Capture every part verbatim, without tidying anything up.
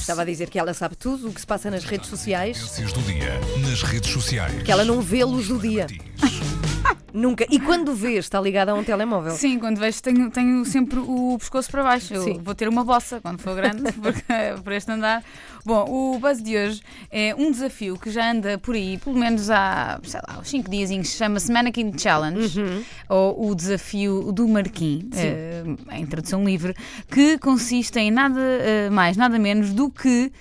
Estava a dizer que ela sabe tudo o que se passa nas redes sociais. Do dia, nas redes sociais. Que ela não vê luz do dia. Nunca. E quando vês, está ligada a um telemóvel? Sim, quando vejo tenho, tenho sempre o pescoço para baixo. Eu vou ter uma bossa quando for grande, porque por este andar. Bom, o Buzz de hoje é um desafio que já anda por aí, pelo menos há, sei lá, uns cinco diazinhos. Chama-se Mannequin Challenge, uhum. ou o desafio do Marquim, uh, em tradução livre, que consiste em nada uh, mais, nada menos do que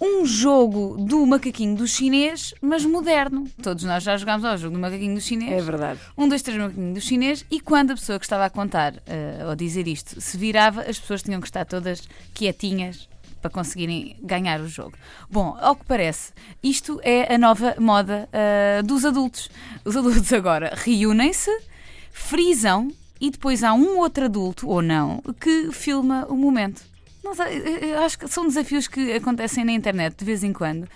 um jogo do macaquinho do chinês, mas moderno. Todos nós já jogámos ao jogo do macaquinho do chinês. É verdade. Um, dois, três, macaquinho do chinês. E quando a pessoa que estava a contar uh, ou dizer isto se virava, as pessoas tinham que estar todas quietinhas para conseguirem ganhar o jogo. Bom, ao que parece, isto é a nova moda uh, dos adultos. Os adultos agora reúnem-se, frisam e depois há um outro adulto, ou não, que filma o momento. Eu acho que são desafios que acontecem na internet de vez em quando.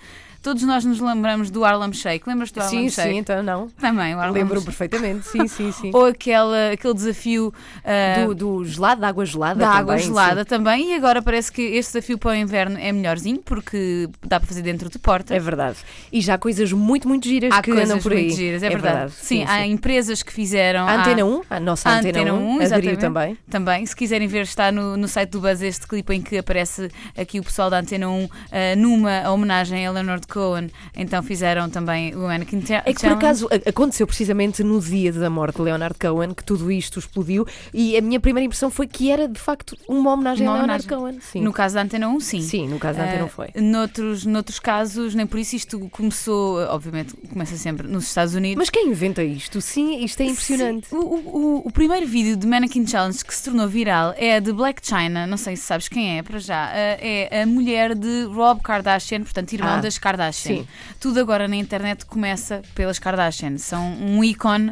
Todos nós nos lembramos do Harlem Shake. Lembras-te do Harlem sim, Shake? Sim, sim, então não. Também, o Harlem Lembro Shake. perfeitamente, sim, sim, sim. Ou aquela, aquele desafio uh, do, do gelado, da água gelada da também. Da água gelada sim. também. E agora parece que este desafio para o inverno é melhorzinho, porque dá para fazer dentro de porta. É verdade. E já há coisas muito, muito giras há que andam por aí. Há coisas muito giras, é, é verdade. verdade. Sim, sim, há sim. empresas que fizeram... A Antena um, a nossa a Antena, Antena um, aderiu também. Também, se quiserem ver, está no, no site do Buzz este clipe em que aparece aqui o pessoal da Antena um uh, numa homenagem a Eleanor de Cohen, então fizeram também o Mannequin Challenge. É que por acaso aconteceu precisamente no dia da morte de Leonard Cohen que tudo isto explodiu e a minha primeira impressão foi que era de facto uma homenagem uma a Leonard homenagem. Cohen. Sim. No caso da Antena um, sim. Sim, no caso da Antena um foi. Uh, noutros, noutros casos, nem por isso isto começou, obviamente começa sempre nos Estados Unidos. Mas quem inventa isto? Sim, isto é impressionante. O, o, o primeiro vídeo de Mannequin Challenge que se tornou viral é de Blac Chyna, não sei se sabes quem é para já, uh, é a mulher de Rob Kardashian, portanto irmão ah. das Kardashian. Sim. Tudo agora na internet começa pelas Kardashian. São um ícone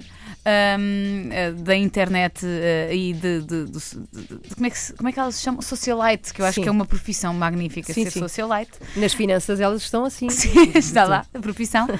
um, da internet uh, e de, de, de, de, de como, é que, como é que elas se chamam? Socialite, que eu acho sim. que é uma profissão magnífica sim, ser sim. socialite. Nas finanças elas estão assim. Sim, está lá a profissão. Uh,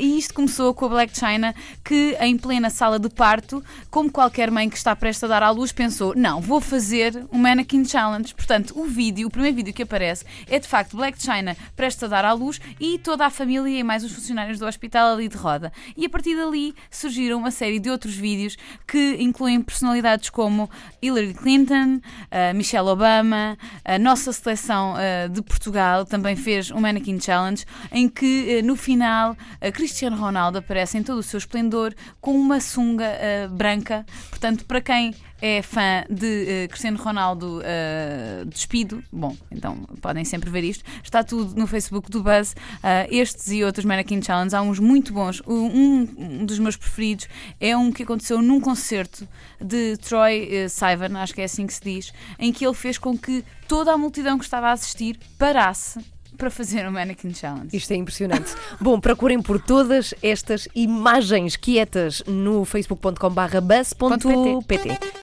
e isto começou com a Blac Chyna, que em plena sala de parto, como qualquer mãe que está prestes a dar à luz, pensou, não, vou fazer um Mannequin Challenge. Portanto, o vídeo, o primeiro vídeo que aparece é de facto Blac Chyna prestes a dar à luz e toda a família e mais os funcionários do hospital ali de roda. E a partir dali surgiram uma série de outros vídeos que incluem personalidades como Hillary Clinton, uh, Michelle Obama, a nossa seleção uh, de Portugal também fez um Mannequin Challenge em que uh, no final uh, Cristiano Ronaldo aparece em todo o seu esplendor com uma sunga uh, branca. Portanto, para quem é fã de uh, Cristiano Ronaldo uh, despido, bom, então podem sempre ver isto. Está tudo no Facebook do Buzz. Uh, estes e outros Mannequin Challenge, há uns muito bons. Um, um dos meus preferidos é um que aconteceu num concerto de Troye uh, Sivan, acho que é assim que se diz, em que ele fez com que toda a multidão que estava a assistir parasse para fazer um Mannequin Challenge. Isto é impressionante. Bom, procurem por todas estas imagens quietas no facebook ponto com barra buzz ponto pt.